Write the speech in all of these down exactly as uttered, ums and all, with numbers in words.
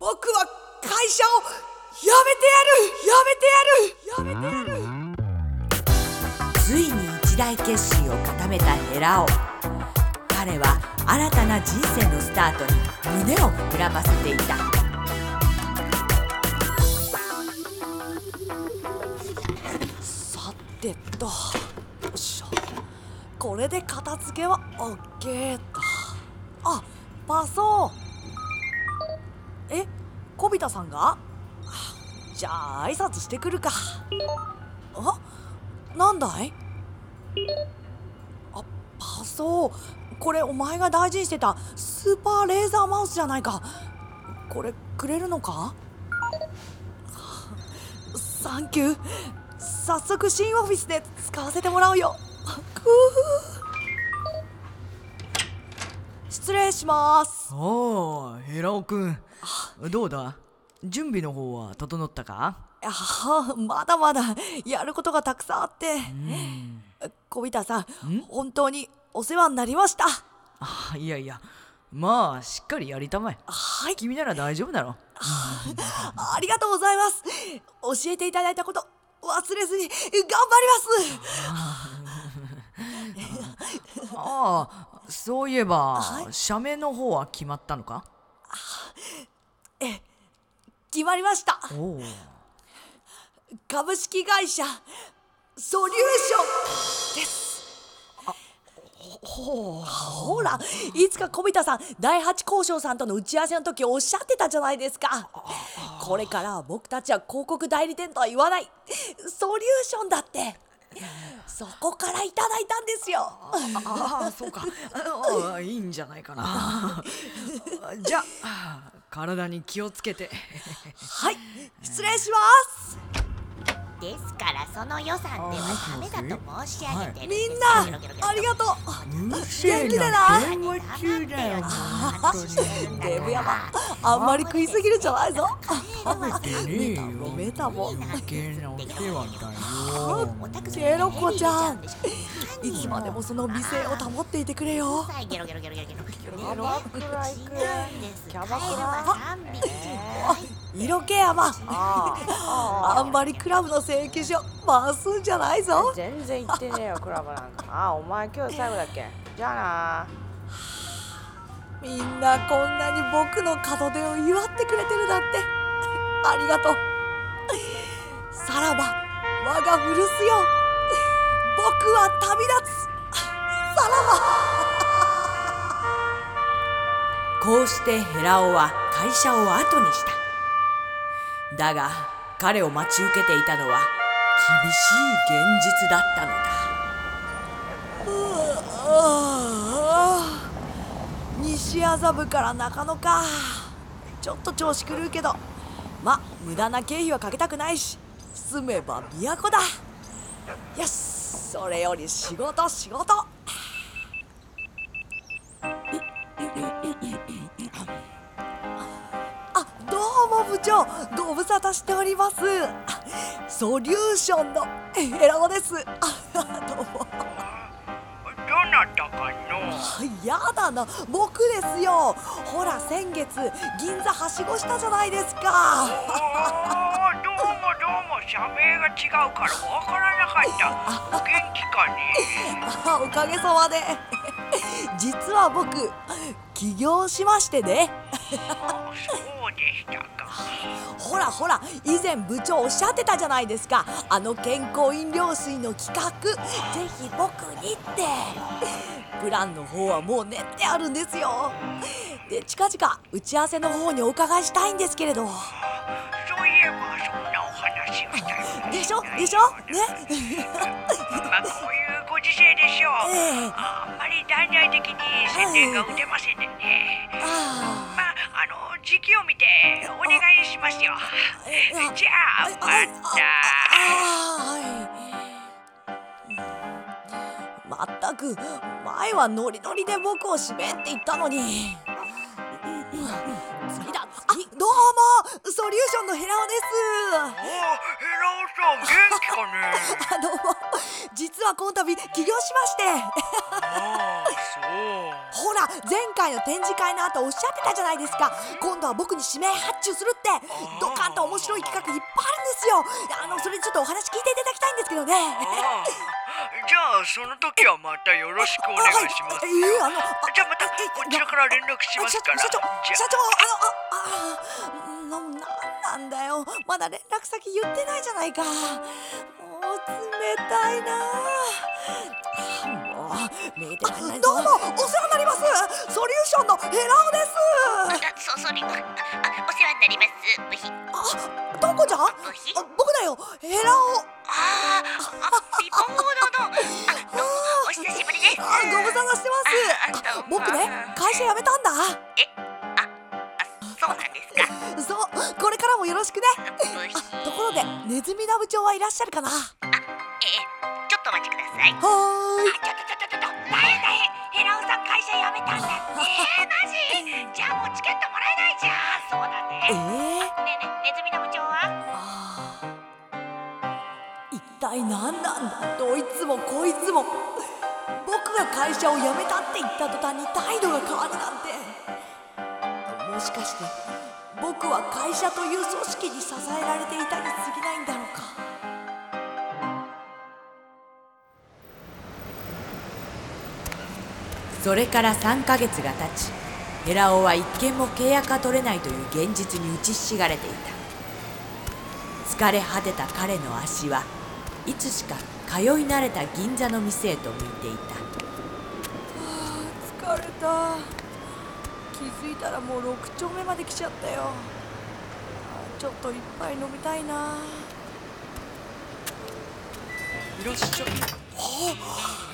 僕は会社をやめてやるやめてやるやめてやる。ついに一大決心を固めたヘラオ。彼は新たな人生のスタートに胸を膨らませていた。さてと、よいしょ、これで片付けは OK だ。あ、パソーえ、小びたさんが？じゃあ挨拶してくるか。あ、なんだい？あ、パソー、これお前が大事にしてたスーパーレーザーマウスじゃないか。これくれるのか？サンキュー。早速新オフィスで使わせてもらうよ。失礼します。おー、ヘラオくん、どうだ、準備の方は整ったか？いや、まだまだやることがたくさんあって。小びたさん、本当にお世話になりました。あ、いやいや、まあしっかりやりたまえ。はい、君なら大丈夫だろ。ありがとうございます。教えていただいたこと忘れずに頑張ります。ああ、そういえば、はい、社名の方は決まったのか？え、決まりました。お株式会社ソリューションです。ほ, ほら、いつか小びたさん、だいはち交渉さんとの打ち合わせの時おっしゃってたじゃないですか。これから僕たちは広告代理店とは言わない、ソリューションだってそこからいただいたんですよ。ああ、そうか。あ、いいんじゃないかな。じゃあ体に気をつけて。はい、失礼します。ですからその予算ではダメだと申し上げてるんです。みんなありがとう。元気でな。電話中だよ。デブヤマ、あんまり食いすぎるんじゃないぞ。食べてねえよ。メタボケロコちゃん、いつまでもその美声を保っていてくれよ。ゲロゲロゲロゲロゲロゲロキャバクラさんびき。色気やま。あんまりクラブの請求書回すんじゃないぞ。全然言ってねえよ、クラブなんか。あ、お前今日最後だっけ？じゃあな。みんなこんなに僕の門出を祝ってくれてるだって。ありがとう。さらば我が古巣よ、僕は旅立つ。さらば。こうしてヘラオは会社を後にした。だが、彼を待ち受けていたのは厳しい現実だったのだ。うああ、西麻布から中野か。ちょっと調子狂うけど、ま、無駄な経費はかけたくないし、住めば都だ。よし、それより仕事仕事。部長、ご無沙汰しております。ソリューションのヘラオです。どうも。どなたかの？やだな、僕ですよ。ほら、先月銀座はしごしたじゃないですか。どうもどうも、社名が違うからわからなかった。お元気かね？おかげさまで。実は僕、起業しましてね。そうでしたか。ほらほら、以前部長おっしゃってたじゃないですか、あの健康飲料水の企画、ぜひ僕にって。プランの方はもう練ってあるんですよ。で、近々打ち合わせの方にお伺いしたいんですけれど。そういえばそんなお話をしたいでしょでしょね。まあ、こういうご時世でしょう、えー、あんまり大々的に宣伝が打てませんでね、えー、あまああの時期を見てお願いしますよ。じゃあまた。まったく前はノリノリで僕を締めって言ったのに。次だ。あ、どうも、ソリューションのヘラオです。お、ヘラオさん元気かね？どうも、実はこの度起業しまして。ああ、そう。ほら、前回の展示会の後おっしゃってたじゃないですか。今度は僕に指名発注するってドカンと面白い企画いっぱいあるんですよ。あの、それちょっとお話聞いていただきたいんですけどね。じゃあその時はまたよろしくお願いします。ええ、あの、じゃあまたこちらから連絡しますから。社長、社長、あの、あ、あ、なんなんだよ、まだ連絡先言ってないじゃないか。もう冷たいな。もう見えてらんないぞ。どうもお世話になります、ソリューションのヘラオです。そ、そり、あ、お世話になります、ブヒ。あ、どこじゃん、ブヒ。あ、僕だよ、ヘラオ。ああ、ピポードの、あ、どうもお久しぶりです。あ、ご無沙汰してます。あ、僕ね、会社辞めたんだ。え、あ、あ、そうなんですか。そう、これからもよろしくね。あ、ところで、ネズミダ部長はいらっしゃるかな。あ、えー、ちょっとお待ちください。はーい。あ、ちょっとヘラオさん会社辞めたんだって。えー、マジ？じゃあもうチケットもらえないじゃん。そうだね。えー、ねえねえ、ネズミの部長は？ああ、一体何なんだ。どいつもこいつも。僕が会社を辞めたって言った途端に態度が変わるなんて。もしかして僕は会社という組織に支えられていたに過ぎないんだろうか。それからさんかげつが経ち、ヘラオは一件も契約が取れないという現実に打ちひしがれていた。疲れ果てた彼の足はいつしか通い慣れた銀座の店へと向いていた。はあ、疲れた。気づいたらもうろく丁目まで来ちゃったよ。ちょっと一杯飲みたいな。いらっしゃい。あ、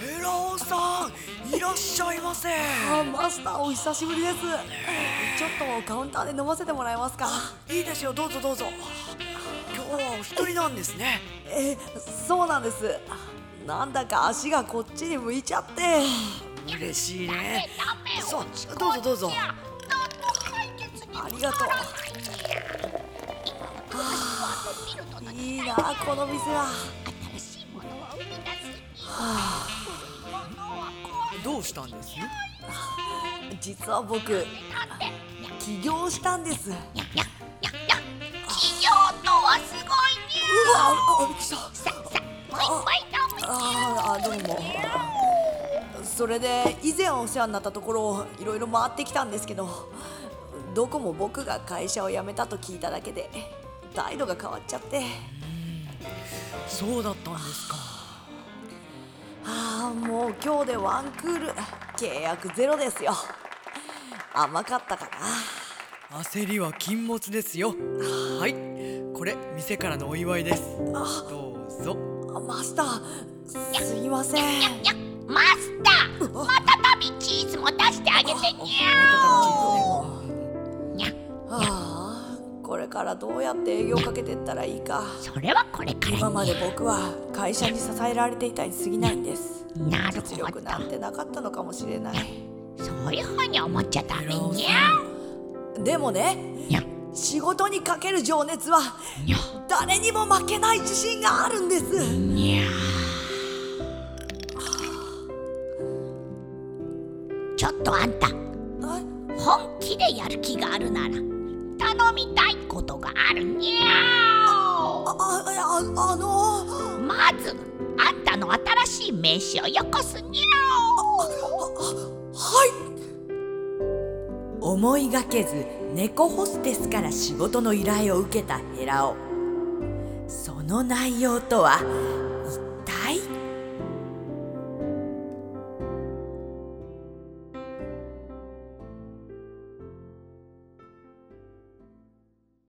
ヘラオさん、いらっしゃいませ。あ、マスター、お久しぶりです。ちょっとカウンターで飲ませてもらえますか。いいですよ、どうぞどうぞ。今日はお一人なんですね。え, え、そうなんです。なんだか足がこっちに向いちゃって嬉しいね。そう、どうぞどうぞ。ありがとう。あ、いいな、この店は。はあ、どうしたんです？実は僕、起業したんです。起業とはすごいニュー。うわ、びっくりした。さあ、もう一杯飲むニュー。ああ、どうも。それで以前お世話になったところをいろいろ回ってきたんですけど、どこも僕が会社を辞めたと聞いただけで態度が変わっちゃって。そうだったんですか。ああ、もう今日でワンクール、契約ゼロですよ。甘かったかな。焦りは禁物ですよ。はい、これ店からのお祝いです。どうぞ。マスター、すいません。いやいやいや、マスター、またたびチーズも出してあげてにゃー。にゃ、あー、これからどうやって営業かけてったらいいか。それはこれから。今まで僕は会社に支えられていたに過ぎないんです。なるほど。実力なんてなかったのかもしれない。そういうふうに思っちゃダメにゃ。でもね、仕事にかける情熱は誰にも負けない自信があるんです。にゃ、ちょっとあんた、本気でやる気があるなら頼みたいことがあるにゃ。あ、あ、あのー、まずあんたの新しい名刺をよこすにゃー。はい。思いがけず猫ホステスから仕事の依頼を受けたヘラオ。その内容とは一体。